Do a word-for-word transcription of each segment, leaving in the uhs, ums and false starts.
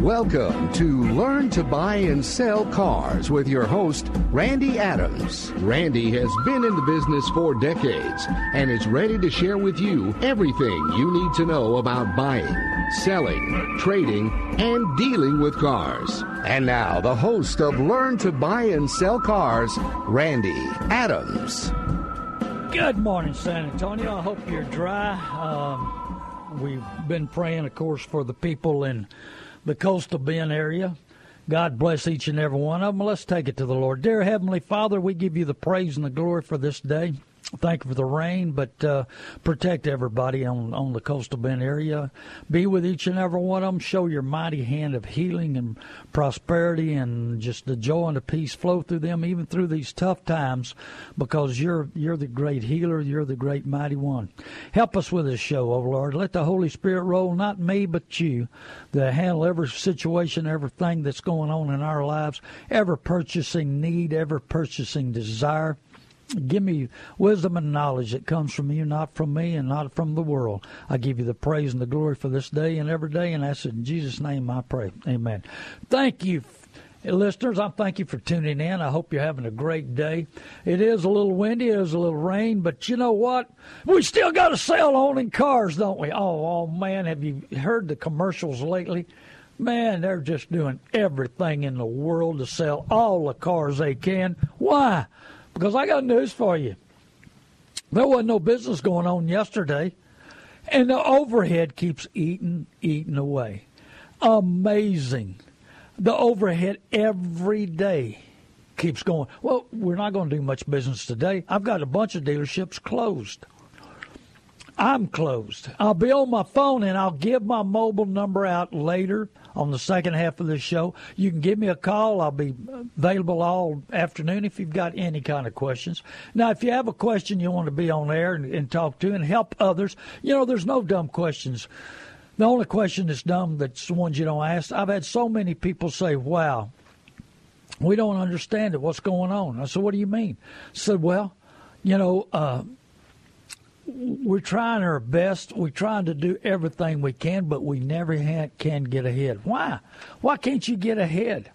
Welcome to Learn to Buy and Sell Cars with your host, Randy Adams. Randy has been in the business for decades and is ready to share with you everything you need to know about buying, selling, trading, and dealing with cars. And now, the host of Learn to Buy and Sell Cars, Randy Adams. Good morning, San Antonio. I hope you're dry. Um, we've been praying, of course, for the people in the Coastal Bend area. God bless each and every one of them. Let's take it to the Lord. Dear Heavenly Father, we give you the praise and the glory for this day. Thank you for the rain, but uh, protect everybody on, on the Coastal Bend area. Be with each and every one of them. Show your mighty hand of healing and prosperity, and just the joy and the peace flow through them, even through these tough times, because you're you're the great healer. You're the great mighty one. Help us with this show, oh Lord. Let the Holy Spirit roll, not me, but you, to handle every situation, everything that's going on in our lives, every purchasing need, every purchasing desire. Give me wisdom and knowledge that comes from you, not from me and not from the world. I give you the praise and the glory for this day and every day, and that's in Jesus' name I pray. Amen. Thank you, listeners. I thank you for tuning in. I hope you're having a great day. It is a little windy. It is a little rain, but you know what? We still got to sell owning cars, don't we? Oh, oh, man, have you heard the commercials lately? Man, they're just doing everything in the world to sell all the cars they can. Why? Because I got news for you. There wasn't no business going on yesterday, and the overhead keeps eating, eating away. Amazing. The overhead every day keeps going. Well, we're not going to do much business today. I've got a bunch of dealerships closed. I'm closed. I'll be on my phone, and I'll give my mobile number out later on the second half of this show. You can give me a call. I'll be available all afternoon if you've got any kind of questions. Now, if you have a question you want to be on air and, and talk to and help others, you know, there's no dumb questions. The only question that's dumb, that's the ones you don't ask. I've had so many people say, wow, we don't understand it. What's going on? I said, what do you mean? I said, well, you know, uh, we're trying our best. We're trying to do everything we can, but we never ha- can get ahead. Why? Why can't you get ahead?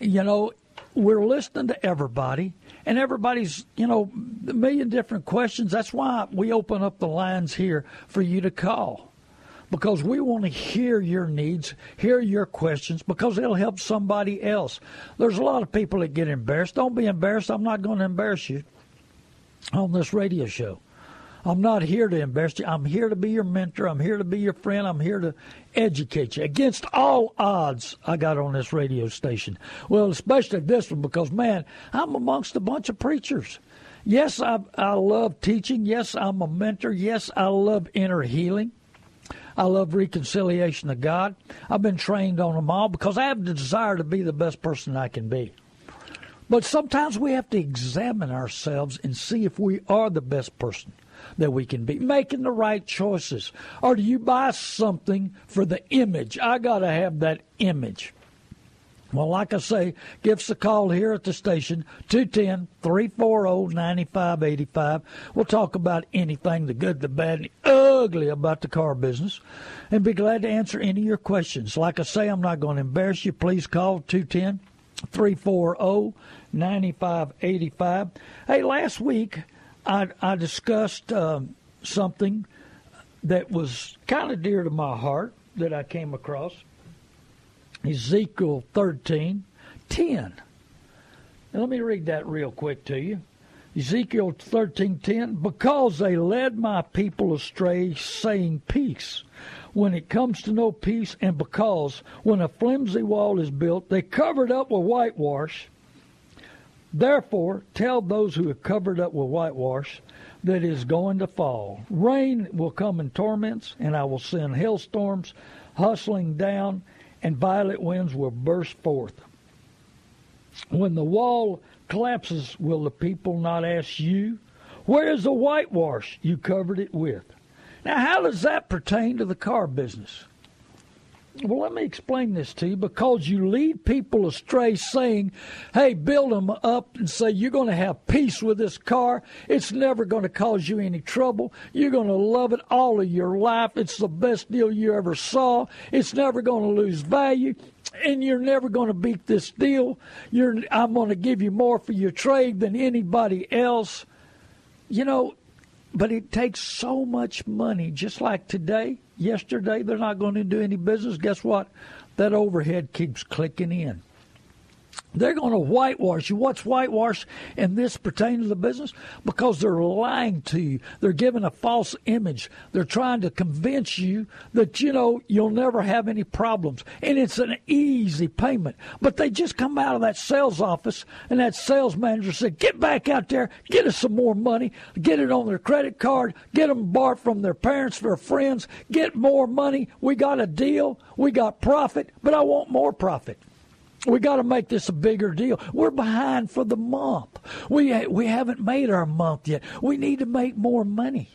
You know, we're listening to everybody, and everybody's, you know, a million different questions. That's why we open up the lines here for you to call, because we want to hear your needs, hear your questions, because it'll help somebody else. There's a lot of people that get embarrassed. Don't be embarrassed. I'm not going to embarrass you on this radio show. I'm not here to embarrass you. I'm here to be your mentor. I'm here to be your friend. I'm here to educate you. Against all odds, I got on this radio station. Well, especially this one, because, man, I'm amongst a bunch of preachers. Yes, I, I love teaching. Yes, I'm a mentor. Yes, I love inner healing. I love reconciliation to God. I've been trained on them all because I have the desire to be the best person I can be. But sometimes we have to examine ourselves and see if we are the best person that we can be, making the right choices. Or do you buy something for the image? I got to have that image. Well, like I say, give us a call here at the station, two one zero, three four zero, nine five eight five. We'll talk about anything, the good, the bad, and the ugly about the car business, and be glad to answer any of your questions. Like I say, I'm not going to embarrass you. Please call two one zero, three four zero, nine five eight five. Hey, last week, I, I discussed um, something that was kind of dear to my heart that I came across. Ezekiel thirteen, ten. Now, let me read that real quick to you. Ezekiel thirteen, ten. Because they led my people astray, saying peace, when it comes to no peace, and because when a flimsy wall is built, they cover it up with whitewash. Therefore, tell those who have covered up with whitewash, that is going to fall. Rain will come in torments, and I will send hailstorms hustling down, and violent winds will burst forth. When the wall collapses, will the people not ask you, where is the whitewash you covered it with? Now, how does that pertain to the car business? Well, let me explain this to you, because you lead people astray saying, hey, build them up and say you're going to have peace with this car. It's never going to cause you any trouble. You're going to love it all of your life. It's the best deal you ever saw. It's never going to lose value. And you're never going to beat this deal. You're, I'm going to give you more for your trade than anybody else. You know, but it takes so much money, just like today. Yesterday, they're not going to do any business. Guess what? That overhead keeps clicking in. They're going to whitewash you. What's whitewash in this pertaining to the business? Because they're lying to you. They're giving a false image. They're trying to convince you that, you know, you'll never have any problems. And it's an easy payment. But they just come out of that sales office, and that sales manager said, get back out there, get us some more money, get it on their credit card, get them borrowed from their parents, their friends, get more money. We got a deal. We got profit, but I want more profit. We got to make this a bigger deal. We're behind for the month. We we haven't made our month yet. We need to make more money.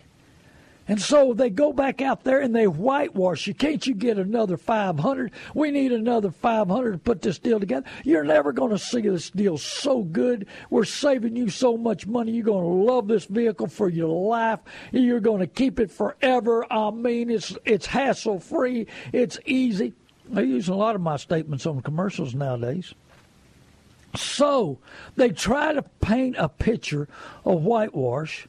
And so they go back out there and they whitewash you. Can't you get another five hundred? We need another five hundred to put this deal together. You're never going to see this deal so good. We're saving you so much money. You're going to love this vehicle for your life. You're going to keep it forever. I mean, it's it's hassle-free. It's easy. They're using a lot of my statements on commercials nowadays. So they try to paint a picture of whitewash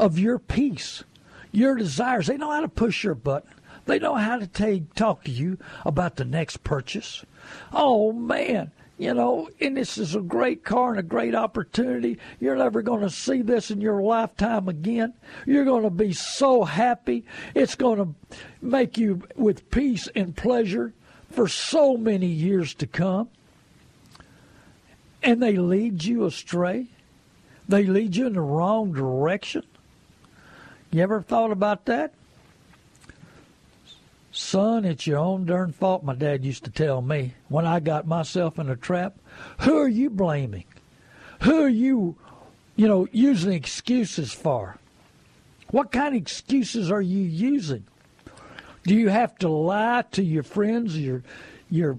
of your peace, your desires. They know how to push your button. They know how to take, talk to you about the next purchase. Oh, man. You know, and this is a great car and a great opportunity. You're never going to see this in your lifetime again. You're going to be so happy. It's going to make you with peace and pleasure for so many years to come. And they lead you astray. They lead you in the wrong direction. You ever thought about that? Son, it's your own darn fault, my dad used to tell me when I got myself in a trap. Who are you blaming? Who are you, you know, using excuses for? What kind of excuses are you using? Do you have to lie to your friends, your your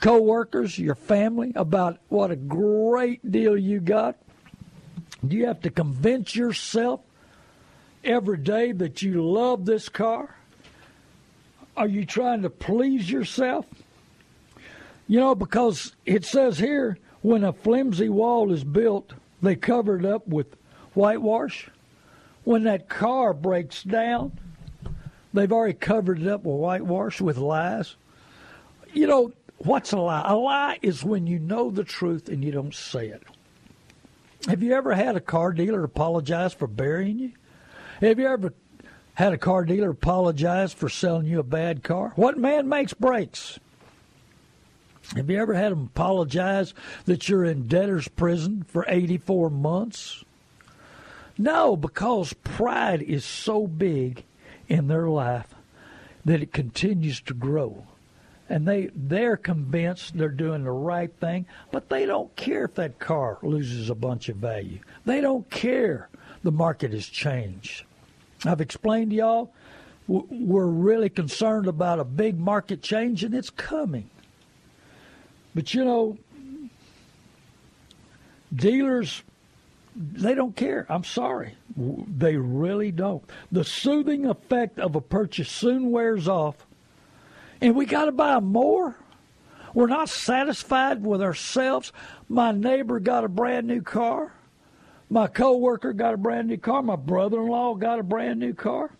co-workers, your family about what a great deal you got? Do you have to convince yourself every day that you love this car? Are you trying to please yourself? You know, because it says here, when a flimsy wall is built, they cover it up with whitewash. When that car breaks down, they've already covered it up with whitewash, with lies. You know, what's a lie? A lie is when you know the truth and you don't say it. Have you ever had a car dealer apologize for burying you? Have you ever had a car dealer apologize for selling you a bad car? What man makes breaks? Have you ever had them apologize that you're in debtor's prison for eighty-four months? No, because pride is so big in their life that it continues to grow. And they, they're convinced they're doing the right thing, but they don't care if that car loses a bunch of value. They don't care the market has changed. I've explained to y'all, we're really concerned about a big market change, and it's coming. But, you know, dealers, they don't care. I'm sorry. They really don't. The soothing effect of a purchase soon wears off, and we got to buy more. We're not satisfied with ourselves. My neighbor got a brand new car. My coworker got a brand new car. My brother-in-law got a brand new car.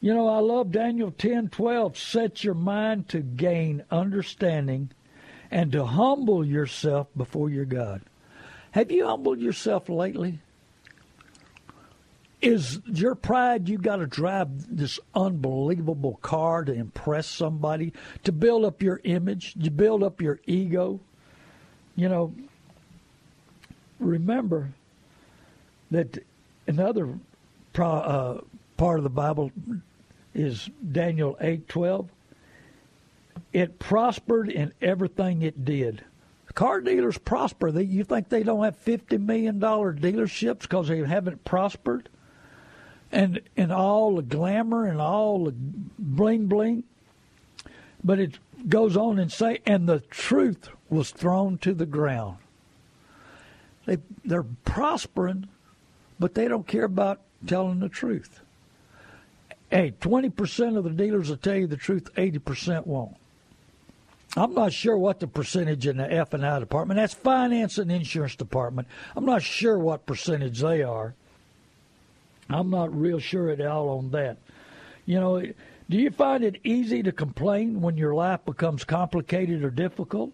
You know, I love Daniel ten twelve. Set your mind to gain understanding and to humble yourself before your God. Have you humbled yourself lately? Is your pride you got to drive this unbelievable car to impress somebody, to build up your image, to build up your ego? You know, remember that Another pro, uh, part of the Bible is Daniel eight twelve. It prospered in everything it did. Car dealers prosper. They, you think they don't have fifty million dollars dealerships because they haven't prospered? And, and all the glamour and all the bling bling. But it goes on and say, and the truth was thrown to the ground. They, they're prospering, but they don't care about telling the truth. Hey, twenty percent of the dealers will tell you the truth, eighty percent won't. I'm not sure what the percentage in the F and I department, that's finance and insurance department. I'm not sure what percentage they are. I'm not real sure at all on that. You know, do you find it easy to complain when your life becomes complicated or difficult?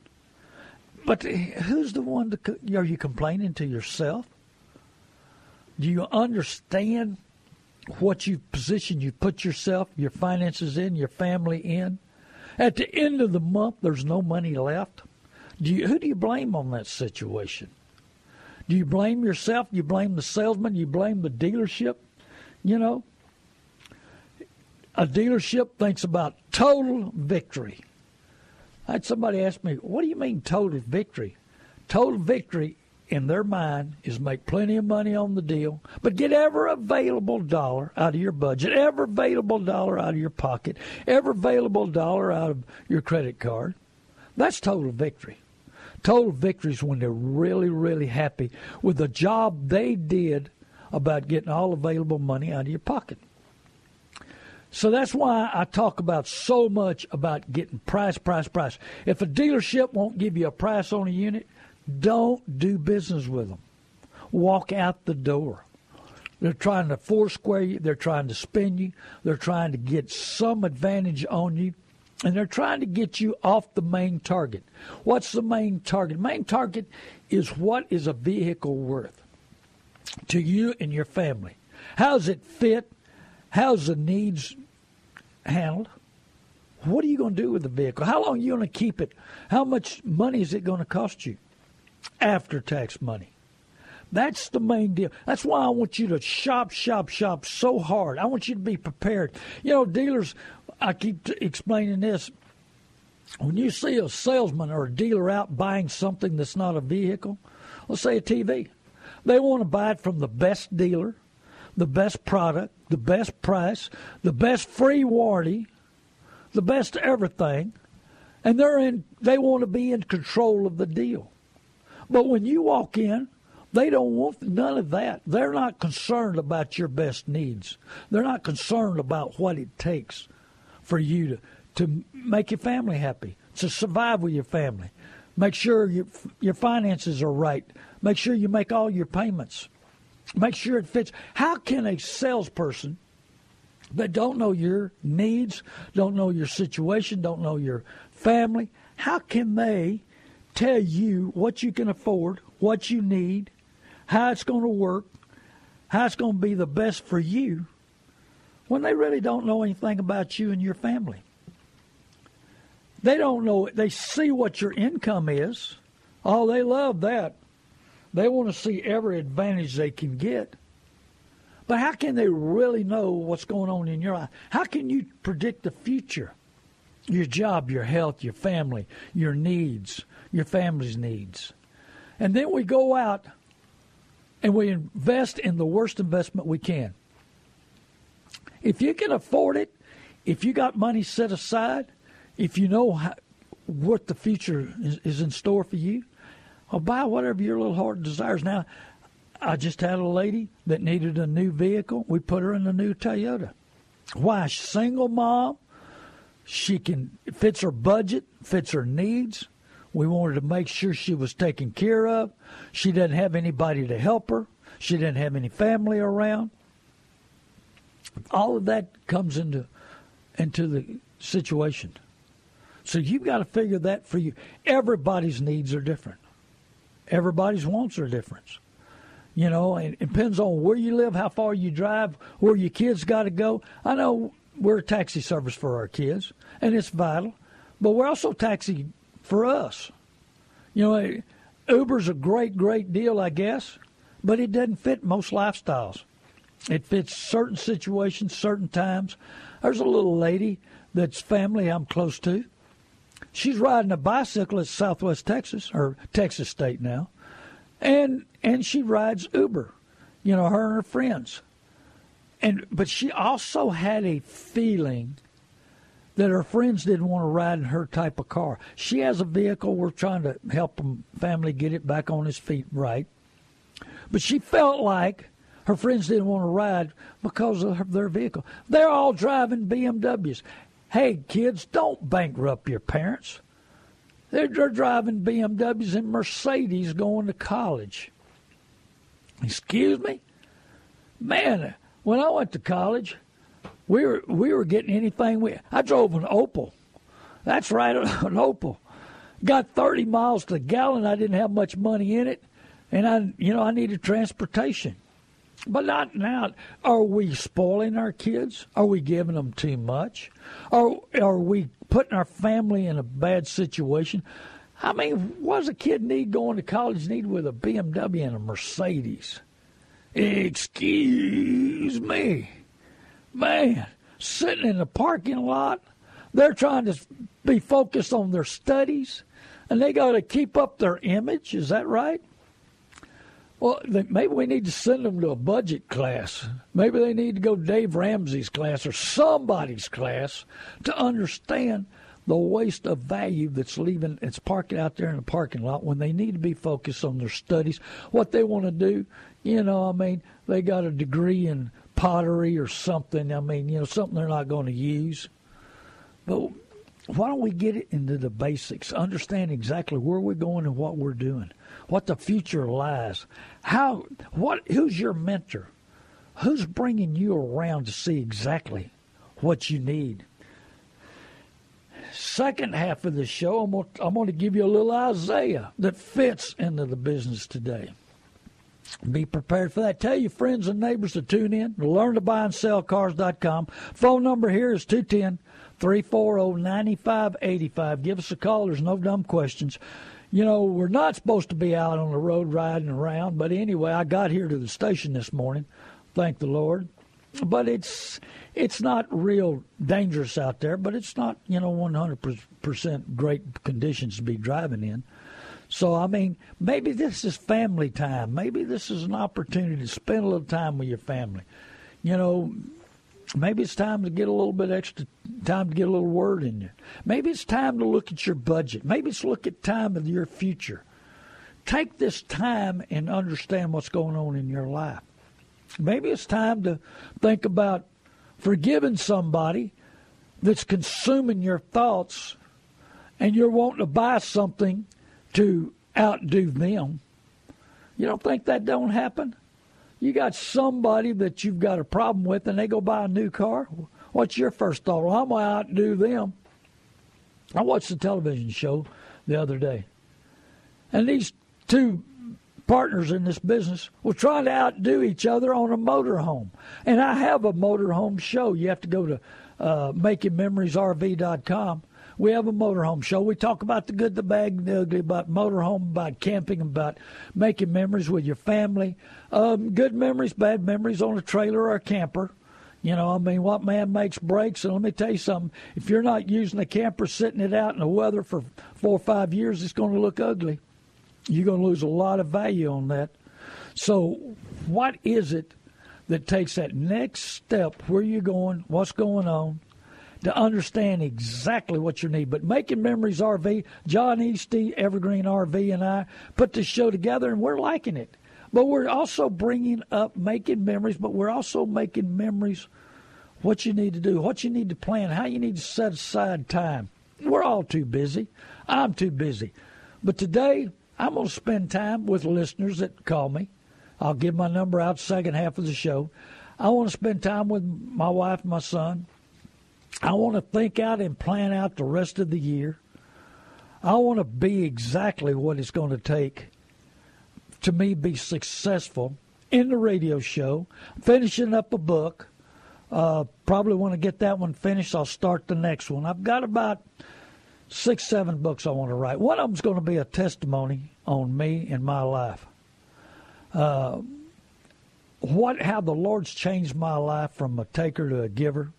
But who's the one to, are you complaining to yourself? Do you understand what you position you put yourself, your finances in, your family in? At the end of the month, there's no money left. Do you, who do you blame on that situation? Do you blame yourself? Do you blame the salesman? Do you blame the dealership? You know, a dealership thinks about total victory. I had somebody ask me, what do you mean total victory? Total victory in their mind is make plenty of money on the deal, but get every available dollar out of your budget, every available dollar out of your pocket, every available dollar out of your credit card. That's total victory. Total victory is when they're really, really happy with the job they did about getting all available money out of your pocket. So that's why I talk about so much about getting price, price, price. If a dealership won't give you a price on a unit, don't do business with them. Walk out the door. They're trying to force square you. They're trying to spin you. They're trying to get some advantage on you. And they're trying to get you off the main target. What's the main target? Main target is what is a vehicle worth to you and your family? How's it fit? How's the needs handled? What are you going to do with the vehicle? How long are you going to keep it? How much money is it going to cost you? After-tax money. That's the main deal. That's why I want you to shop, shop, shop so hard. I want you to be prepared. You know, dealers, I keep t- explaining this. When you see a salesman or a dealer out buying something that's not a vehicle, let's say a T V, they want to buy it from the best dealer, the best product, the best price, the best free warranty, the best everything, and they're in. They want to be in control of the deal. But when you walk in, they don't want none of that. They're not concerned about your best needs. They're not concerned about what it takes for you to, to make your family happy, to survive with your family. Make sure your, your finances are right. Make sure you make all your payments. Make sure it fits. How can a salesperson that don't know your needs, don't know your situation, don't know your family, how can they tell you what you can afford, what you need, how it's going to work, how it's going to be the best for you, when they really don't know anything about you and your family? They don't know. They see what your income is. Oh, they love that. They want to see every advantage they can get. But how can they really know what's going on in your life? How can you predict the future? Your job, your health, your family, your needs, your family's needs. And then we go out and we invest in the worst investment we can. If you can afford it, if you got money set aside, if you know how, what the future is, is in store for you, I'll buy whatever your little heart desires. Now, I just had a lady that needed a new vehicle. We put her in a new Toyota. Why? Single mom. She can, fits her budget, fits her needs. We wanted to make sure she was taken care of. She didn't have anybody to help her. She didn't have any family around. All of that comes into, into the situation. So you've got to figure that for you. Everybody's needs are different. Everybody's wants are different. You know, and it depends on where you live, how far you drive, where your kids got to go. I know we're a taxi service for our kids, and it's vital. But we're also taxi for us. You know, Uber's a great, great deal, I guess, but it doesn't fit most lifestyles. It fits certain situations, certain times. There's a little lady that's family I'm close to. She's riding a bicycle at Southwest Texas, or Texas State now, and and she rides Uber, you know, her and her friends. And but she also had a feeling that her friends didn't want to ride in her type of car. She has a vehicle. We're trying to help the family get it back on its feet right. But she felt like her friends didn't want to ride because of their vehicle. They're all driving B M Ws. Hey, kids, don't bankrupt your parents. They're, they're driving B M Ws and Mercedes going to college. Excuse me? Man, when I went to college, we were we were getting anything. We I drove an Opel. That's right, an Opel. Got thirty miles to the gallon. I didn't have much money in it, and I you know I needed transportation. But not now. Are we spoiling our kids? Are we giving them too much? Are, are we putting our family in a bad situation? I mean, what does a kid need going to college need with a B M W and a Mercedes? Excuse me. Man, sitting in the parking lot, they're trying to be focused on their studies, and they got to keep up their image. Is that right? Well, maybe we need to send them to a budget class. Maybe they need to go to Dave Ramsey's class or somebody's class to understand the waste of value that's leaving, it's parking out there in the parking lot when they need to be focused on their studies, what they want to do. You know, I mean, they got a degree in pottery or something. I mean, you know, something they're not going to use. But why don't we get it into the basics, understand exactly where we're going and what we're doing. What the future lies. How? What? Who's your mentor? Who's bringing you around to see exactly what you need? Second half of the show, I'm going to, I'm going to give you a little Isaiah that fits into the business today. Be prepared for that. Tell your friends and neighbors to tune in. learn to buy and sell cars dot com. Phone number here is two one zero, three four zero, nine five eight five. Give us a call. There's no dumb questions. You know, we're not supposed to be out on the road riding around. But anyway, I got here to the station this morning. Thank the Lord. But it's it's not real dangerous out there. But it's not, you know, one hundred percent great conditions to be driving in. So, I mean, maybe this is family time. Maybe this is an opportunity to spend a little time with your family. You know, maybe it's time to get a little bit extra time to get a little word in you. Maybe it's time to look at your budget. Maybe it's look at time of your future. Take this time and understand what's going on in your life. Maybe it's time to think about forgiving somebody that's consuming your thoughts and you're wanting to buy something to outdo them. You don't think that don't happen? You got somebody that you've got a problem with, and they go buy a new car. What's your first thought? Well, I'm going to outdo them. I watched a television show the other day, and these two partners in this business were trying to outdo each other on a motorhome. And I have a motorhome show. You have to go to uh, making memories R V dot com. We have a motorhome show. We talk about the good, the bad, and the ugly, about motorhome, about camping, about making memories with your family. Um, good memories, bad memories on a trailer or a camper. You know, I mean, what man makes breaks. And let me tell you something. If you're not using a camper, sitting it out in the weather for four or five years, it's going to look ugly. You're going to lose a lot of value on that. So what is it that takes that next step? Where you're going? What's going on? To understand exactly what you need. But Making Memories R V, John Eastie, Evergreen R V, and I put this show together, and we're liking it. But we're also bringing up making memories, but we're also making memories what you need to do, what you need to plan, how you need to set aside time. We're all too busy. I'm too busy. But today, I'm going to spend time with listeners that call me. I'll give my number out second half of the show. I want to spend time with my wife, my son. I want to think out and plan out the rest of the year. I want to be exactly what it's going to take to me be successful in the radio show, finishing up a book. Uh, probably want to get that one finished. I'll start the next one. I've got about six, seven books I want to write. One of them's going to be a testimony on me and my life. Uh, what how the Lord's changed my life from a taker to a giver.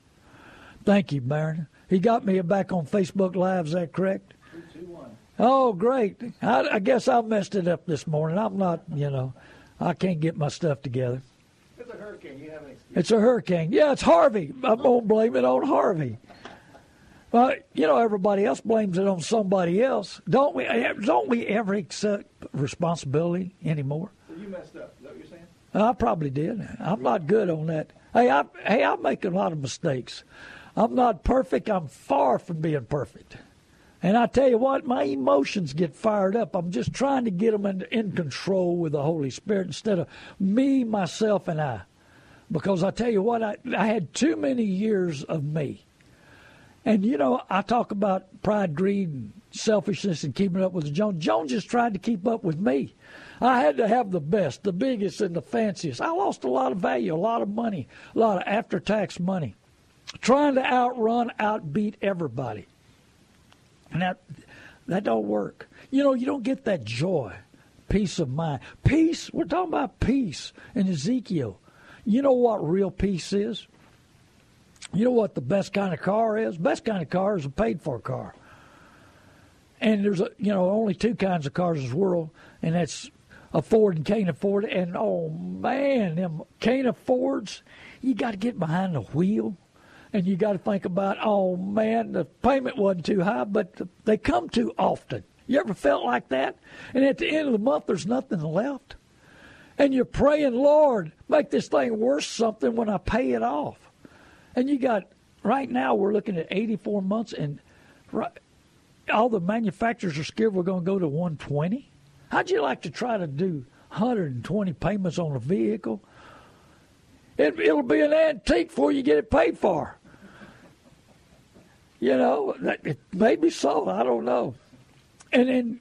Thank you, Baron. He got me back on Facebook Live. Is that correct? two two one Oh, great. I, I guess I messed it up this morning. I'm not, you know, I can't get my stuff together. It's a hurricane. You have an excuse. It's a hurricane. Yeah, it's Harvey. I won't blame it on Harvey. Well, you know, everybody else blames it on somebody else. Don't we Don't we ever accept responsibility anymore? So you messed up. Is that what you're saying? I probably did. I'm not good on that. Hey, I, hey, I make a lot of mistakes. I'm not perfect. I'm far from being perfect. And I tell you what, my emotions get fired up. I'm just trying to get them in, in control with the Holy Spirit instead of me, myself, and I. Because I tell you what, I, I had too many years of me. And, you know, I talk about pride, greed, and selfishness and keeping up with Joan. Joan just tried to keep up with me. I had to have the best, the biggest, and the fanciest. I lost a lot of value, a lot of money, a lot of after-tax money, trying to outrun, outbeat everybody. And that, that don't work. You know, you don't get that joy, peace of mind. Peace, we're talking about peace in Ezekiel. You know what real peace is? You know what the best kind of car is? Best kind of car is a paid-for car. And there's, a, you know, only two kinds of cars in this world, and that's a Ford and can't afford it. And, oh, man, them can't affords, you got to get behind the wheel. And you got to think about, oh, man, the payment wasn't too high, but they come too often. You ever felt like that? And at the end of the month, there's nothing left. And you're praying, Lord, make this thing worth something when I pay it off. And you got, right now, we're looking at eighty-four months, and right, all the manufacturers are scared we're going to go to one twenty. How'd you like to try to do one hundred twenty payments on a vehicle? It, it'll be an antique before you get it paid for. You know, it may be so. I don't know. And then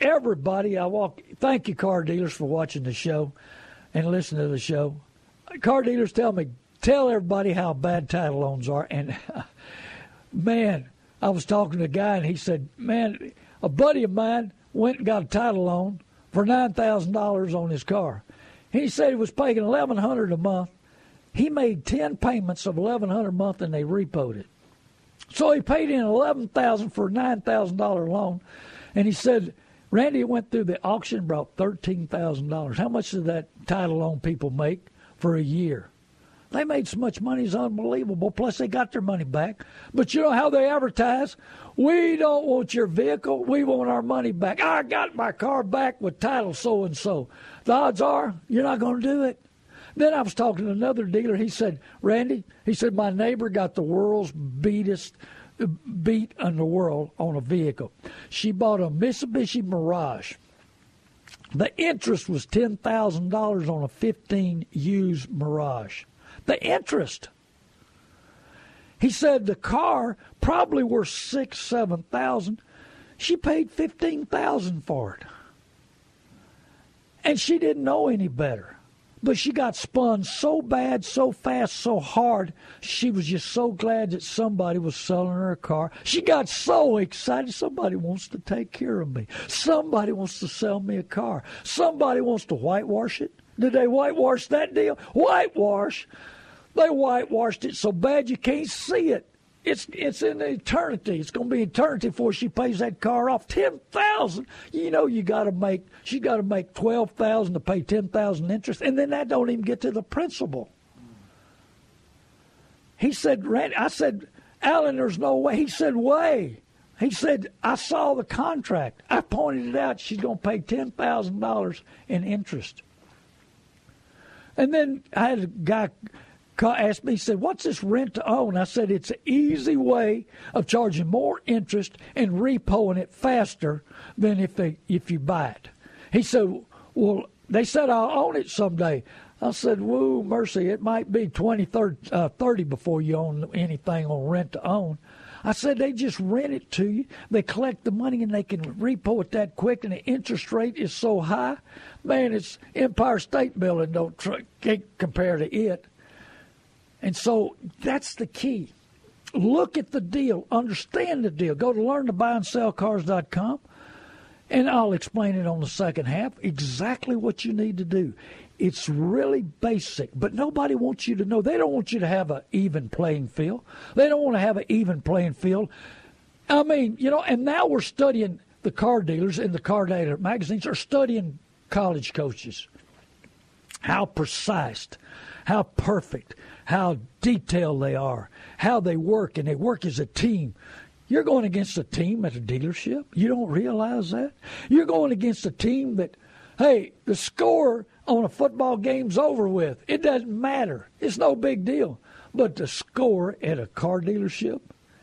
everybody I walk, thank you, car dealers, for watching the show and listening to the show. Car dealers tell me, tell everybody how bad title loans are. And, man, I was talking to a guy, and he said, man, a buddy of mine went and got a title loan for nine thousand dollars on his car. He said he was paying eleven hundred dollars a month. He made ten payments of eleven hundred dollars a month, and they repoed it. So he paid in eleven thousand dollars for a nine thousand dollars loan, and he said, Randy went through the auction and brought thirteen thousand dollars. How much did that title loan people make for a year? They made so much money, it's unbelievable. Plus, they got their money back. But you know how they advertise? We don't want your vehicle. We want our money back. I got my car back with title so-and-so. The odds are you're not going to do it. Then I was talking to another dealer. He said, Randy, he said, my neighbor got the world's beatest beat in the world on a vehicle. She bought a Mitsubishi Mirage. The interest was ten thousand dollars on a fifteen used Mirage. The interest. He said the car probably worth six, seven thousand. She paid fifteen thousand for it, and she didn't know any better. But she got spun so bad, so fast, so hard. She was just so glad that somebody was selling her a car. She got so excited. Somebody wants to take care of me. Somebody wants to sell me a car. Somebody wants to whitewash it. Did they whitewash that deal? Whitewash. They whitewashed it so bad you can't see it. It's it's in eternity. It's going to be eternity before she pays that car off. ten thousand dollars. You know you got to make she got to make twelve thousand dollars to pay ten thousand dollars interest, and then that don't even get to the principal. He said, Randy, I said, Alan, there's no way. He said, way. He said, I saw the contract. I pointed it out. She's going to pay ten thousand dollars in interest. And then I had a guy asked me, he said, what's this rent to own? I said, it's an easy way of charging more interest and repoing it faster than if they, if you buy it. He said, well, they said I'll own it someday. I said, woo, mercy, it might be twenty, thirty, uh, thirty before you own anything on rent to own. I said, they just rent it to you. They collect the money, and they can repo it that quick, and the interest rate is so high. Man, it's Empire State Building don't tr- can't compare to it. And so that's the key. Look at the deal. Understand the deal. Go to learn to buy and sell cars dot com, and I'll explain it on the second half, exactly what you need to do. It's really basic, but nobody wants you to know. They don't want you to have an even playing field. They don't want to have an even playing field. I mean, you know, and now we're studying the car dealers and the car dealer magazines are studying college coaches. How precise, how perfect, how detailed they are, how they work, and they work as a team. You're going against a team at a dealership. You don't realize that. You're going against a team that, hey, the score on a football game's over with. It doesn't matter. It's no big deal. But the score at a car dealership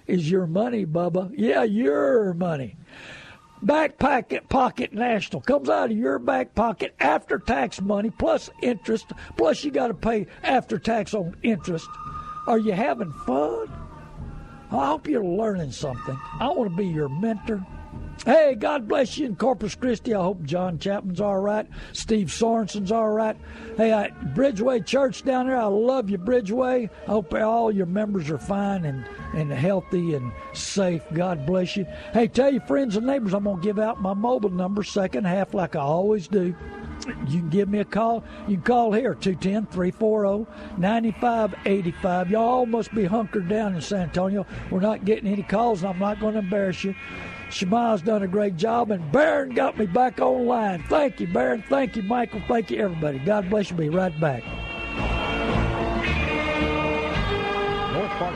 is your money, Bubba. Yeah, your money. Back Pocket National comes out of your back pocket after tax money plus interest, plus you got to pay after tax on interest. Are you having fun? I hope you're learning something. I want to be your mentor. Hey, God bless you in Corpus Christi. I hope John Chapman's all right. Steve Sorensen's all right. Hey, I, Bridgeway Church down there, I love you, Bridgeway. I hope all your members are fine and, and healthy and safe. God bless you. Hey, tell your friends and neighbors I'm going to give out my mobile number second half like I always do. You can give me a call. You can call here, two one zero, three four zero, nine five eight five. Y'all must be hunkered down in San Antonio. We're not getting any calls, and I'm not going to embarrass you. Shemaiah's done a great job, and Baron got me back online. Thank you, Baron. Thank you, Michael. Thank you, everybody. God bless you. Be right back. North Park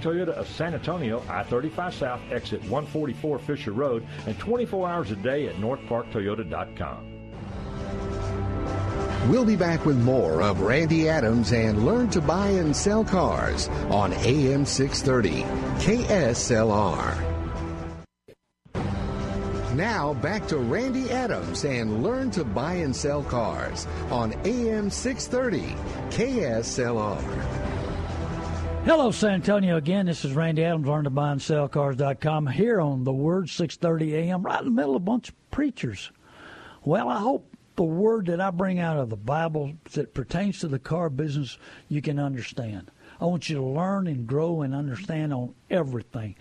Toyota of San Antonio, I thirty-five South, exit one forty-four Fisher Road, and twenty-four hours a day at north park toyota dot com. We'll be back with more of Randy Adams and Learn to Buy and Sell Cars on A M six thirty K S L R. Now back to Randy Adams and Learn to Buy and Sell Cars on A M six thirty K S L R. Hello, San Antonio. Again, this is Randy Adams, learn to buy and sell cars dot com, here on The Word, six thirty a.m., right in the middle of a bunch of preachers. Well, I hope the word that I bring out of the Bible that pertains to the car business, you can understand. I want you to learn and grow and understand on everything.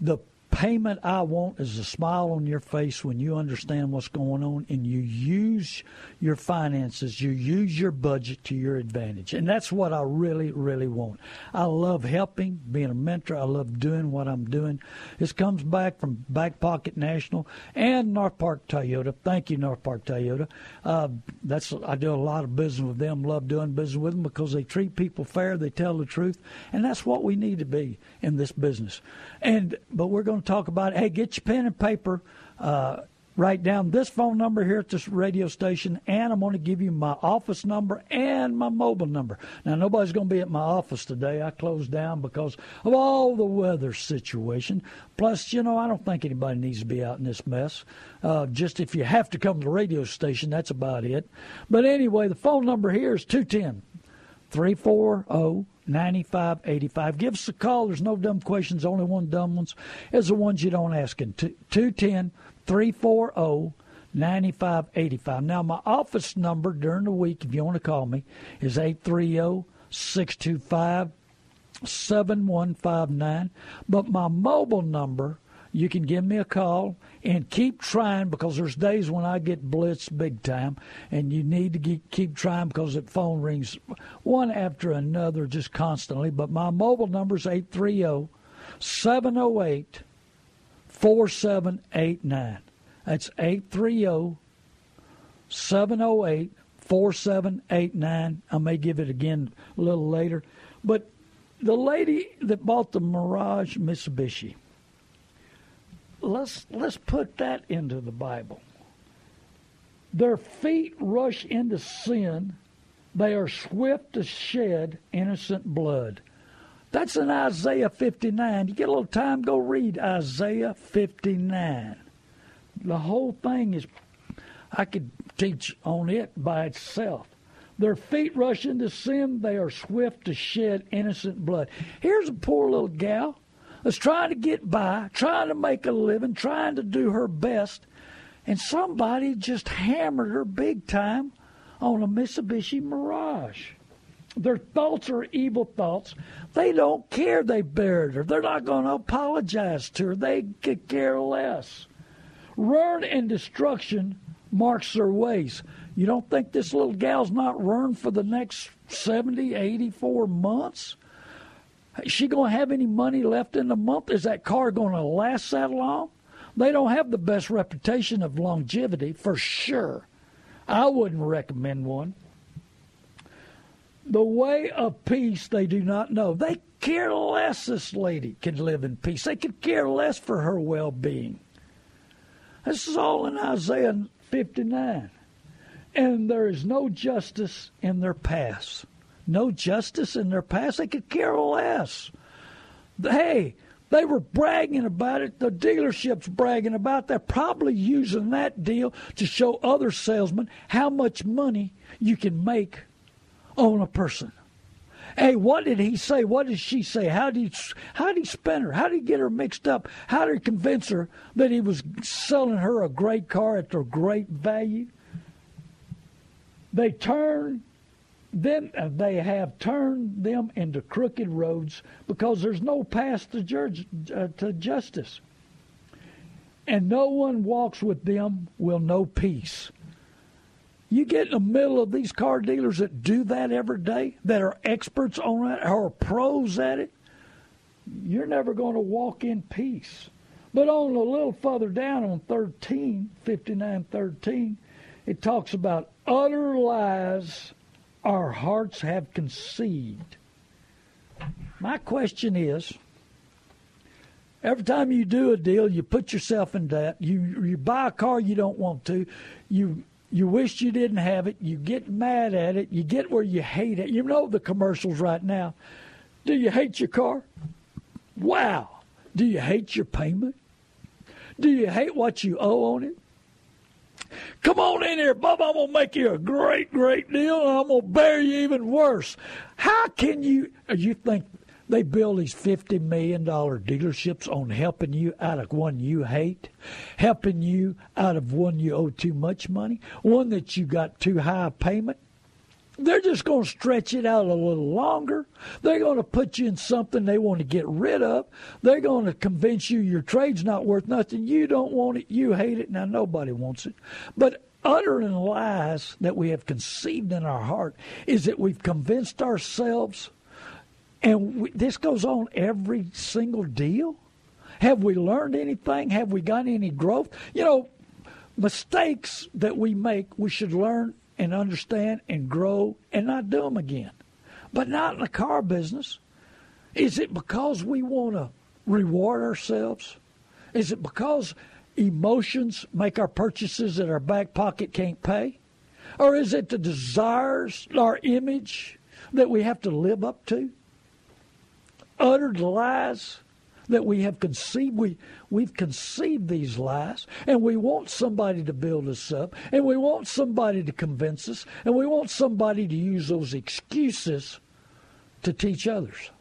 The payment I want is a smile on your face when you understand what's going on and you use your finances, you use your budget to your advantage. And that's what I really, really want. I love helping, being a mentor. I love doing what I'm doing. This comes back from Back Pocket National and North Park Toyota. Thank you, North Park Toyota. Uh, that's I do a lot of business with them, love doing business with them because they treat people fair, they tell the truth, and that's what we need to be in this business. And but we're going to talk about it. Hey, get your pen and paper. Uh, write down this phone number here at this radio station, and I'm going to give you my office number and my mobile number. Now, nobody's going to be at my office today. I closed down because of all the weather situation. Plus, you know, I don't think anybody needs to be out in this mess. Uh, just if you have to come to the radio station, that's about it. But anyway, the phone number here is two one zero, three four zero, three four zero. ninety-five eighty-five. Give us a call. There's no dumb questions. Only one dumb ones is the ones you don't ask. And two one zero, three four zero, nine five eight five. Now, my office number during the week, if you want to call me, is eight three zero, six two five, seven one five nine. But my mobile number, you can give me a call and keep trying because there's days when I get blitzed big time, and you need to get, keep trying because the phone rings one after another just constantly. But my mobile number is eight three zero, seven zero eight, four seven eight nine. That's eight three zero, seven zero eight, four seven eight nine. I may give it again a little later. But the lady that bought the Mirage Mitsubishi, let's let's put that into the Bible. Their feet rush into sin. They are swift to shed innocent blood. That's in Isaiah fifty-nine. You get a little time, go read Isaiah fifty-nine. The whole thing is, I could teach on it by itself. Their feet rush into sin. They are swift to shed innocent blood. Here's a poor little gal that's trying to get by, trying to make a living, trying to do her best, and somebody just hammered her big time on a Mitsubishi Mirage. Their thoughts are evil thoughts. They don't care they buried her. They're not going to apologize to her. They could care less. Ruin and destruction marks their ways. You don't think this little gal's not ruined for the next seventy, eighty-four months? Is she going to have any money left in the month? Is that car going to last that long? They don't have the best reputation of longevity, for sure. I wouldn't recommend one. The way of peace they do not know. They care less this lady can live in peace. They could care less for her well-being. This is all in Isaiah fifty-nine. And there is no justice in their paths. No justice in their paths. They could care less. Hey, they were bragging about it. The dealership's bragging about it. They're probably using that deal to show other salesmen how much money you can make on a person. Hey, what did he say? What did she say? How did he, how did he spin her? How did he get her mixed up? How did he convince her that he was selling her a great car at a great value? They turn them, they have turned them into crooked roads because there's no path to, judge, uh, to justice. And no one walks with them will know peace. You get in the middle of these car dealers that do that every day, that are experts on it, or pros at it, you're never going to walk in peace. But on a little further down on thirteen, fifty-nine thirteen, it talks about utter lies our hearts have conceived. My question is, every time you do a deal, you put yourself in debt. You you buy a car you don't want to. You... You wish you didn't have it. You get mad at it. You get where you hate it. You know the commercials right now. Do you hate your car? Wow. Do you hate your payment? Do you hate what you owe on it? Come on in here, Bubba. I'm going to make you a great, great deal, and I'm going to bury you even worse. How can you – you think they build these fifty million dollars dealerships on helping you out of one you hate, helping you out of one you owe too much money, one that you got too high a payment. They're just going to stretch it out a little longer. They're going to put you in something they want to get rid of. They're going to convince you your trade's not worth nothing. You don't want it. You hate it. Now, nobody wants it. But uttering lies that we have conceived in our heart is that we've convinced ourselves. And we, this goes on every single deal. Have we learned anything? Have we got any growth? You know, mistakes that we make, we should learn and understand and grow and not do them again. But not in the car business. Is it because we want to reward ourselves? Is it because emotions make our purchases that our back pocket can't pay? Or is it the desires, our image that we have to live up to? Uttered lies that we have conceived. We, we've conceived these lies, and we want somebody to build us up, and we want somebody to convince us, and we want somebody to use those excuses to teach others.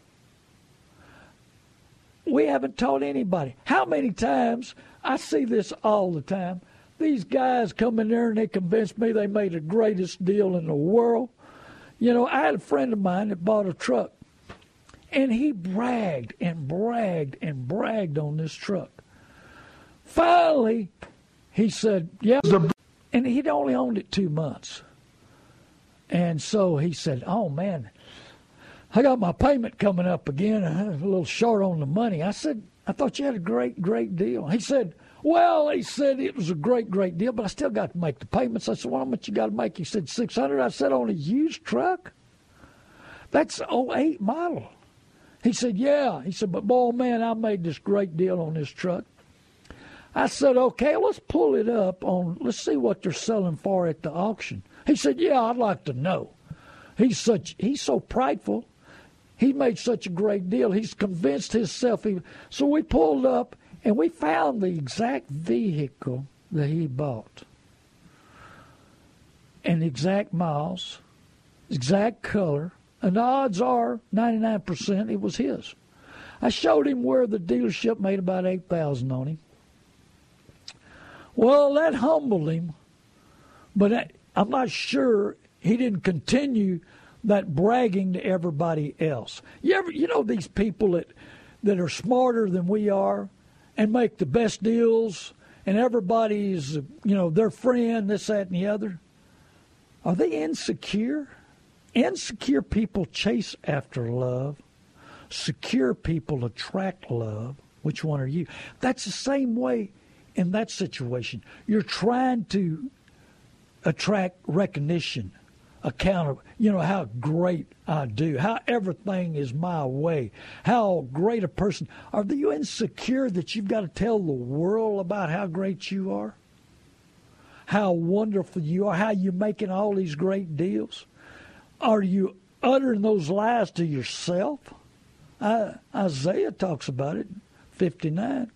We haven't taught anybody. How many times, I see this all the time, these guys come in there and they convince me they made the greatest deal in the world. You know, I had a friend of mine that bought a truck. And he bragged and bragged and bragged on this truck. Finally, he said, yeah. And he'd only owned it two months. And so he said, oh, man, I got my payment coming up again. I'm a little short on the money. I said, I thought you had a great, great deal. He said, well, he said it was a great, great deal, but I still got to make the payments. I said, well, how much you got to make? He said, six hundred dollars. I said, on a used truck? That's an oh eight model. He said, yeah. He said, but boy, man, I made this great deal on this truck. I said, okay, let's pull it up on, let's see what they're selling for at the auction. He said, yeah, I'd like to know. He's such, he's so prideful. He made such a great deal. He's convinced himself. He, so we pulled up, and we found the exact vehicle that he bought. And exact miles, exact color, and the odds are ninety-nine percent it was his. I showed him where the dealership made about eight thousand dollars on him. Well, that humbled him, but I, I'm not sure he didn't continue that bragging to everybody else. You ever, you know these people that, that are smarter than we are and make the best deals, and everybody's, you know, their friend, this, that, and the other? Are they insecure? Insecure people chase after love. Secure people attract love. Which one are you? That's the same way in that situation. You're trying to attract recognition. Accountable, you know, how great I do, how everything is my way, how great a person. Are you insecure that you've got to tell the world about how great you are, how wonderful you are, how you're making all these great deals? Are you uttering those lies to yourself? I, Isaiah talks about it, fifty-nine.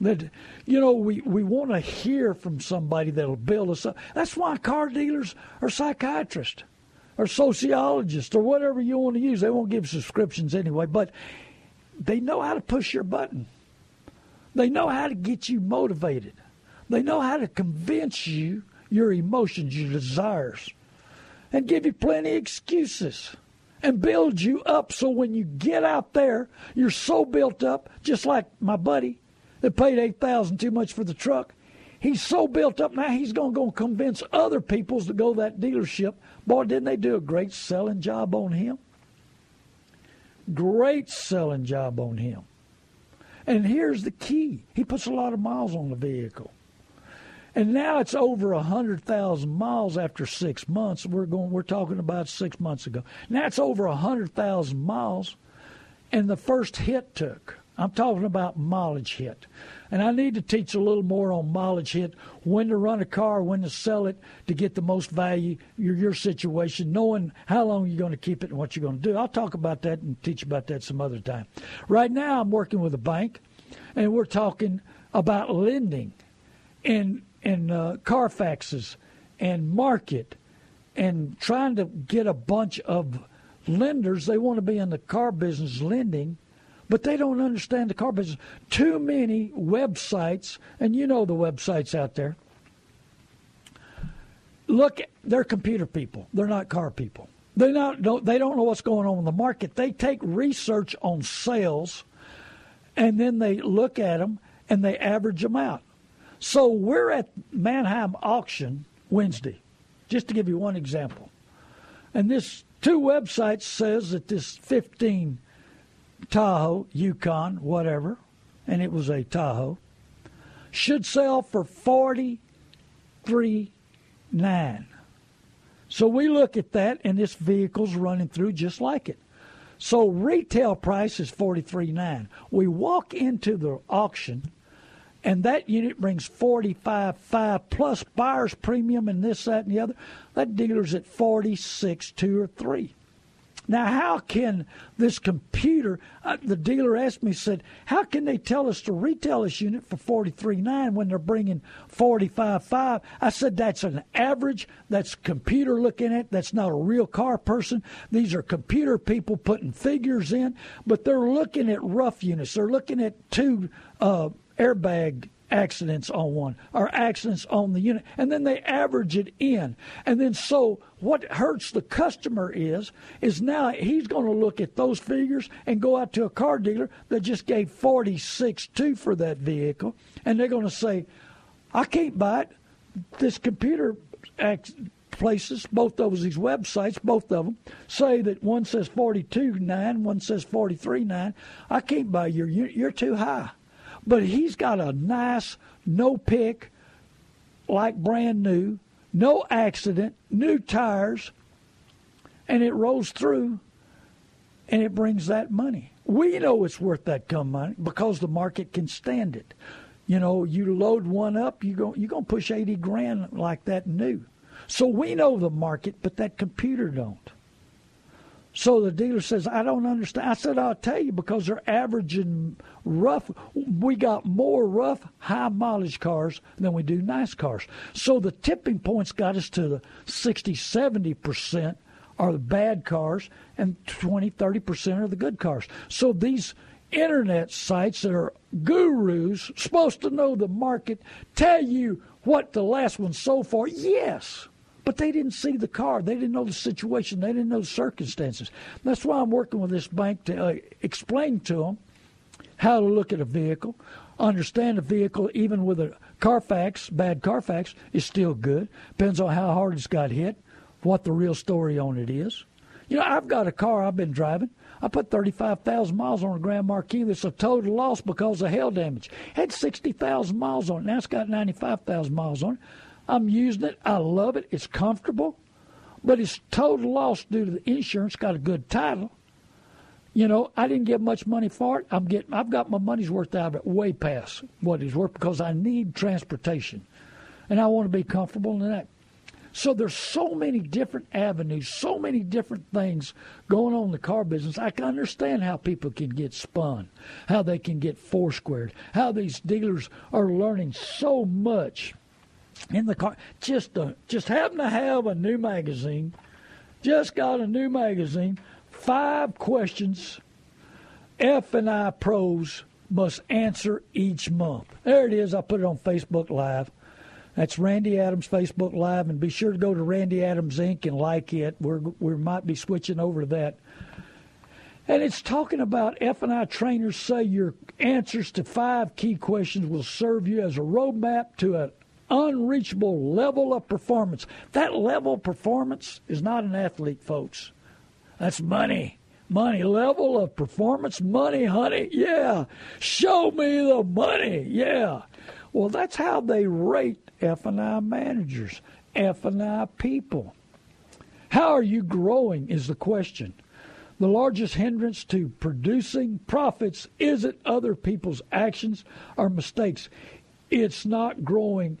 That, you know, we, we want to hear from somebody that'll build us up. That's why car dealers or psychiatrists or sociologists or whatever you want to use, they won't give subscriptions anyway, but they know how to push your button. They know how to get you motivated. They know how to convince you your emotions, your desires, and give you plenty of excuses and build you up so when you get out there, you're so built up, just like my buddy that paid eight thousand dollars too much for the truck. He's so built up now he's going to go convince other people to go to that dealership. Boy, didn't they do a great selling job on him? Great selling job on him. And here's the key. He puts a lot of miles on the vehicle. And now it's over one hundred thousand miles after six months. We're going, we're talking about six months ago. Now it's over one hundred thousand miles, and the first hit took. I'm talking about mileage hit. And I need to teach a little more on mileage hit, when to run a car, when to sell it to get the most value, your, your situation, knowing how long you're going to keep it and what you're going to do. I'll talk about that and teach about that some other time. Right now I'm working with a bank, and we're talking about lending and, and uh, Carfaxes and market and trying to get a bunch of lenders. They want to be in the car business lending, but they don't understand the car business. Too many websites, and you know the websites out there. Look, they're computer people. They're not car people. They not don't they don't know what's going on in the market. They take research on sales, and then they look at them and they average them out. So we're at Manheim auction Wednesday, just to give you one example. And this two websites says that this fifteen Tahoe, Yukon, whatever, and it was a Tahoe, should sell for forty-three thousand nine hundred dollars. So we look at that, and this vehicle's running through just like it. So retail price is forty-three thousand nine hundred dollars. We walk into the auction, and that unit brings forty-five thousand five hundred dollars plus buyer's premium and this, that, and the other. That dealer's at forty-six thousand two hundred dollars or three. Now, how can this computer, uh, the dealer asked me, said, how can they tell us to retail this unit for forty-three thousand nine hundred dollars when they're bringing forty-five thousand five hundred dollars? I said, that's an average. That's computer looking at it. That's not a real car person. These are computer people putting figures in, but they're looking at rough units. They're looking at two uh, airbag accidents on one, or accidents on the unit, and then they average it in. And then so what hurts the customer is, is now he's going to look at those figures and go out to a car dealer that just gave forty-six thousand two hundred dollars for that vehicle, and they're going to say, I can't buy it. This computer places, both those, these websites, both of them, say that one says forty-two thousand nine hundred dollars, one says forty-three thousand nine hundred dollars. I can't buy your unit. You're too high. But he's got a nice, no pick, like brand new, no accident, new tires, and it rolls through, and it brings that money. We know it's worth that come money because the market can stand it. You know, you load one up, you go, you're going to push eighty grand like that new. So we know the market, but that computer don't. So the dealer says, I don't understand. I said, I'll tell you, because they're averaging rough. We got more rough, high-mileage cars than we do nice cars. So the tipping points got us to the sixty, seventy percent are the bad cars, and twenty, thirty percent are the good cars. So these Internet sites that are gurus, supposed to know the market, tell you what the last one sold for. Yes, but they didn't see the car. They didn't know the situation. They didn't know the circumstances. That's why I'm working with this bank to uh, explain to them how to look at a vehicle, understand a vehicle, even with a Carfax, bad Carfax, is still good. Depends on how hard it's got hit, what the real story on it is. You know, I've got a car I've been driving. I put thirty-five thousand miles on a Grand Marquis that's a total loss because of hail damage. Had sixty thousand miles on it. Now it's got ninety-five thousand miles on it. I'm using it. I love it. It's comfortable. But it's total loss due to the insurance. Got a good title. You know, I didn't get much money for it. I'm getting, I've got my money's worth out of it way past what it's worth because I need transportation. And I want to be comfortable in that. So there's so many different avenues, so many different things going on in the car business. I can understand how people can get spun, how they can get foursquared, how these dealers are learning so much in the car. Just uh, just happen to have a new magazine, just got a new magazine, five questions F and I pros must answer each month. There it is. I put it on Facebook Live. That's Randy Adams Facebook Live, and be sure to go to Randy Adams Incorporated and like it. We're, we might be switching over to that. And it's talking about F and I trainers say your answers to five key questions will serve you as a roadmap to an unreachable level of performance. That level of performance is not an athlete, folks. That's money. Money. Level of performance. Money, honey. Yeah. Show me the money. Yeah. Well, that's how they rate F and I managers, F and I people. How are you growing is the question. The largest hindrance to producing profits isn't other people's actions or mistakes. It's not growing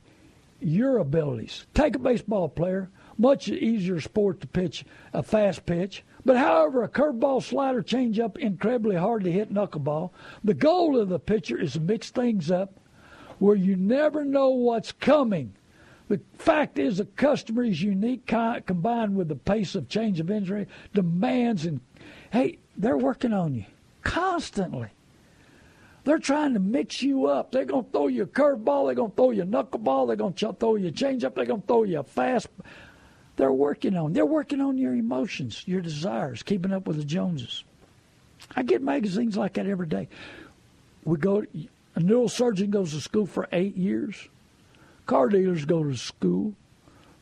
your abilities. Take a baseball player, much easier sport to pitch a fast pitch. But however, a curveball, slider, changeup, incredibly hard to hit knuckleball. The goal of the pitcher is to mix things up, where you never know what's coming. The fact is the customer is unique, combined with the pace of change of industry, demands, and, hey, they're working on you constantly. They're trying to mix you up. They're going to throw you a curveball. They're going to throw you a knuckleball. They're going to throw you a changeup. They're going to throw you a fast. They're working on They're working on your emotions, your desires, keeping up with the Joneses. I get magazines like that every day. We go to... A neurosurgeon goes to school for eight years. Car dealers go to school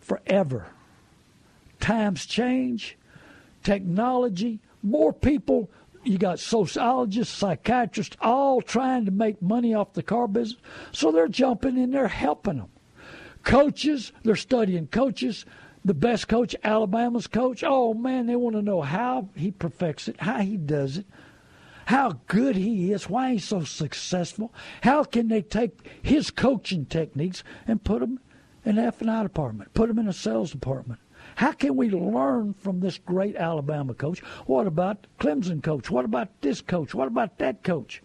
forever. Times change, technology, more people. You got sociologists, psychiatrists, all trying to make money off the car business. So they're jumping in there, helping them. Coaches, they're studying coaches. The best coach, Alabama's coach. Oh, man, they want to know how he perfects it, how he does it. How good he is, why he's so successful. How can they take his coaching techniques and put them in the F and I department, put them in a sales department? How can we learn from this great Alabama coach? What about Clemson coach? What about this coach? What about that coach?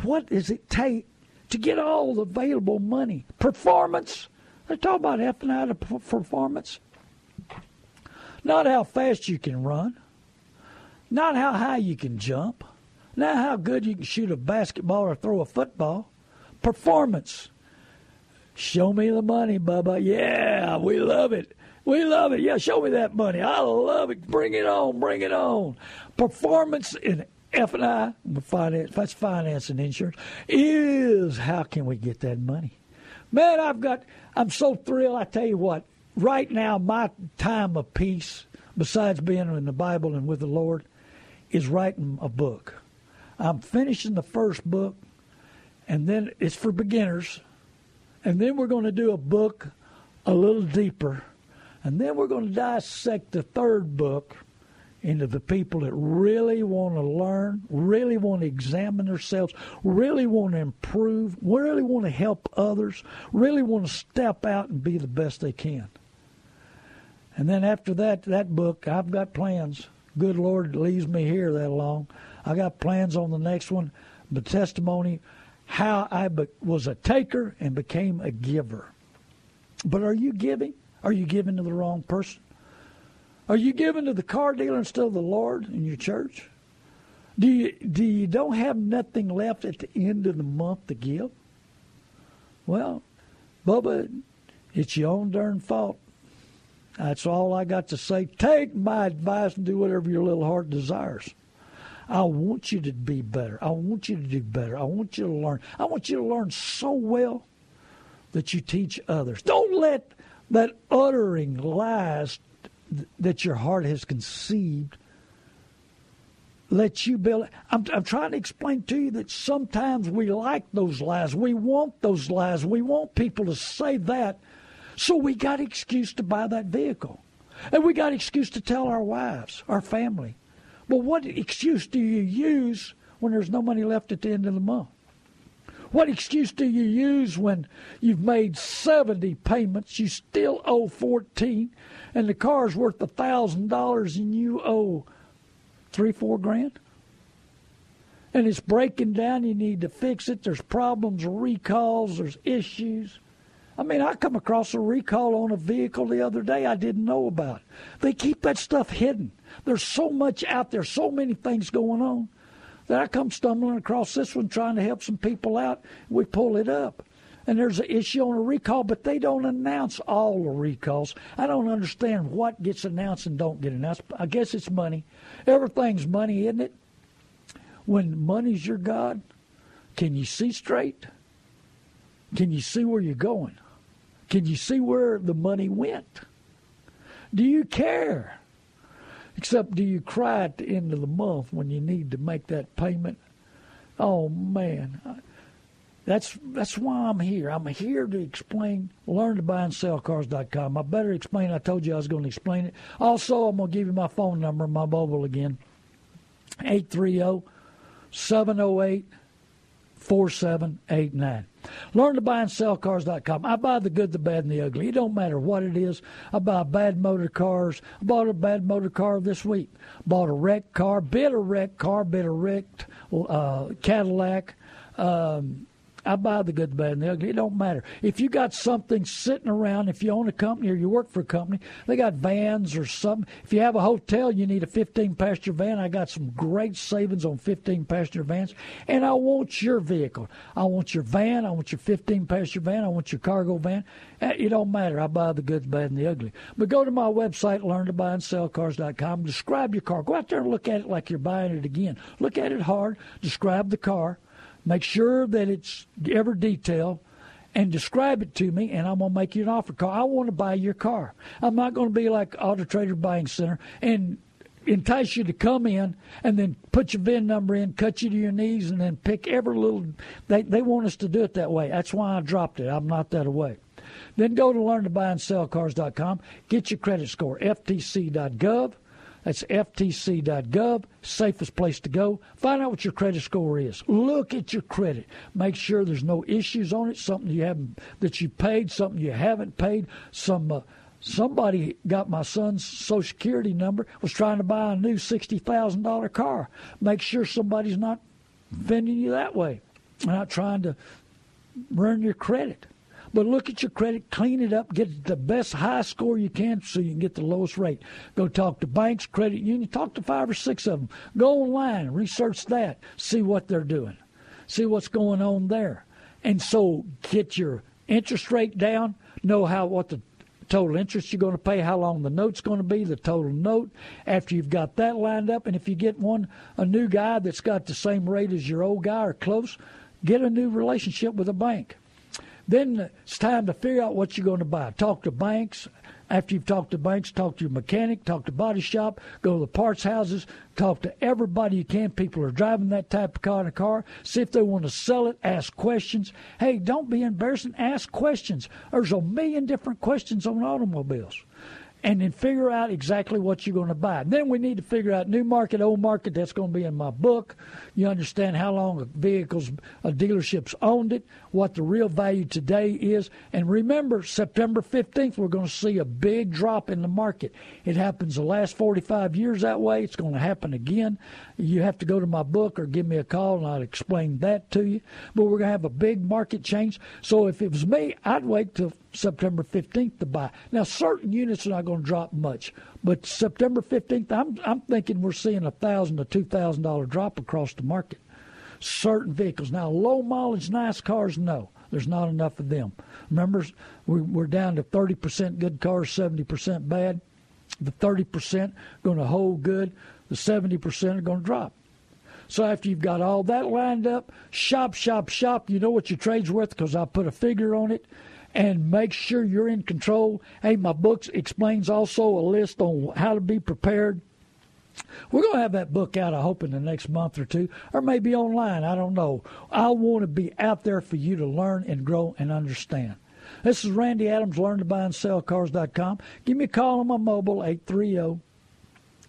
What does it take to get all the available money? Performance. They're talking about F and I performance. Not how fast you can run. Not how high you can jump. Not how good you can shoot a basketball or throw a football. Performance. Show me the money, Bubba. Yeah, we love it. We love it. Yeah, show me that money. I love it. Bring it on. Bring it on. Performance in F and I, finance, that's finance and insurance, is how can we get that money? Man, I've got, I'm so thrilled. I tell you what, right now, my time of peace, besides being in the Bible and with the Lord, is writing a book. I'm finishing the first book, and then it's for beginners. And then we're going to do a book a little deeper. And then we're going to dissect the third book into the people that really want to learn, really want to examine themselves, really want to improve, really want to help others, really want to step out and be the best they can. And then after that, that book, I've got plans. Good Lord, it leaves me here that long. I got plans on the next one, the testimony, how I be- was a taker and became a giver. But are you giving? Are you giving to the wrong person? Are you giving to the car dealer instead of the Lord in your church? Do you, do you don't have nothing left at the end of the month to give? Well, Bubba, it's your own darn fault. That's all I got to say. Take my advice and do whatever your little heart desires. I want you to be better. I want you to do better. I want you to learn. I want you to learn so well that you teach others. Don't let that uttering lies that your heart has conceived let you build. I'm, I'm trying to explain to you that sometimes we like those lies. We want those lies. We want people to say that. So we got excuse to buy that vehicle. And we got excuse to tell our wives, our family. But what excuse do you use when there's no money left at the end of the month? What excuse do you use when you've made seventy payments, you still owe fourteen, and the car's worth one thousand dollars and you owe three, four grand? And it's breaking down, you need to fix it, there's problems, recalls, there's issues. I mean, I come across a recall on a vehicle the other day I didn't know about. They keep that stuff hidden. There's so much out there, so many things going on, that I come stumbling across this one trying to help some people out. We pull it up, and there's an issue on a recall, but they don't announce all the recalls. I don't understand what gets announced and don't get announced. I guess it's money. Everything's money, isn't it? When money's your God, can you see straight? Can you see where you're going? Can you see where the money went? Do you care? Except do you cry at the end of the month when you need to make that payment? Oh, man. That's that's why I'm here. I'm here to explain learn to buy and sell cars dot com. I better explain. I told you I was going to explain it. Also, I'm going to give you my phone number, my mobile again, eight three zero, seven zero eight, four seven eight nine. Learn to buy and sell cars dot com. I buy the good, the bad, and the ugly. It don't matter what it is. I buy bad motor cars. I bought a bad motor car this week. Bought a wrecked car, bit a wrecked car, bit a wrecked uh, Cadillac. Um, I buy the good, the bad, and the ugly. It don't matter. If you got something sitting around, if you own a company or you work for a company, they got vans or something. If you have a hotel, you need a fifteen-passenger van. I got some great savings on fifteen-passenger vans. And I want your vehicle. I want your van. I want your fifteen-passenger van. I want your cargo van. It don't matter. I buy the good, the bad, and the ugly. But go to my website, learn to buy and sell cars dot com. Describe your car. Go out there and look at it like you're buying it again. Look at it hard. Describe the car. Make sure that it's every detail and describe it to me, and I'm going to make you an offer car. I want to buy your car. I'm not going to be like Auto Trader Buying Center and entice you to come in and then put your V I N number in, cut you to your knees, and then pick every little – they they want us to do it that way. That's why I dropped it. I'm not that away. Then go to learn to buy and sell cars dot com. Get your credit score, F T C dot gov. That's F T C dot gov, safest place to go. Find out what your credit score is. Look at your credit. Make sure there's no issues on it, something you haven't that you paid, something you haven't paid. Some uh, somebody got my son's Social Security number, was trying to buy a new sixty thousand dollars car. Make sure somebody's not offending you that way, not trying to ruin your credit. But look at your credit, clean it up, get the best high score you can so you can get the lowest rate. Go talk to banks, credit unions, talk to five or six of them. Go online, research that, see what they're doing, see what's going on there. And so get your interest rate down, know how what the total interest you're going to pay, how long the note's going to be, the total note, after you've got that lined up. And if you get one, a new guy that's got the same rate as your old guy or close, get a new relationship with a bank. Then it's time to figure out what you're going to buy. Talk to banks. After you've talked to banks, talk to your mechanic, talk to body shop, go to the parts houses, talk to everybody you can. People are driving that type of car in a car. See if they want to sell it. Ask questions. Hey, don't be embarrassing. Ask questions. There's a million different questions on automobiles. and then figure out exactly what you're going to buy. And then we need to figure out new market, old market. That's going to be in my book. You understand how long a vehicle's a dealership's owned it, what the real value today is. And remember, September fifteenth, we're going to see a big drop in the market. It happens the last forty-five years that way. It's going to happen again. You have to go to my book or give me a call, and I'll explain that to you. But we're going to have a big market change. So if it was me, I'd wait till September fifteenth to buy. Now, certain units are not going to drop much, but September fifteenth, I'm I'm thinking we're seeing a one thousand dollars to two thousand dollars drop across the market. Certain vehicles. Now, low mileage, nice cars, no. There's not enough of them. Remember, we're down to thirty percent good cars, seventy percent bad. The thirty percent going to hold good. The seventy percent are going to drop. So after you've got all that lined up, shop, shop, shop. You know what your trade's worth because I put a figure on it. And make sure you're in control. Hey, my book explains also a list on how to be prepared. We're going to have that book out, I hope, in the next month or two, or maybe online. I don't know. I want to be out there for you to learn and grow and understand. This is Randy Adams, learn to buy and sell cars dot com. Give me a call on my mobile, eight three zero,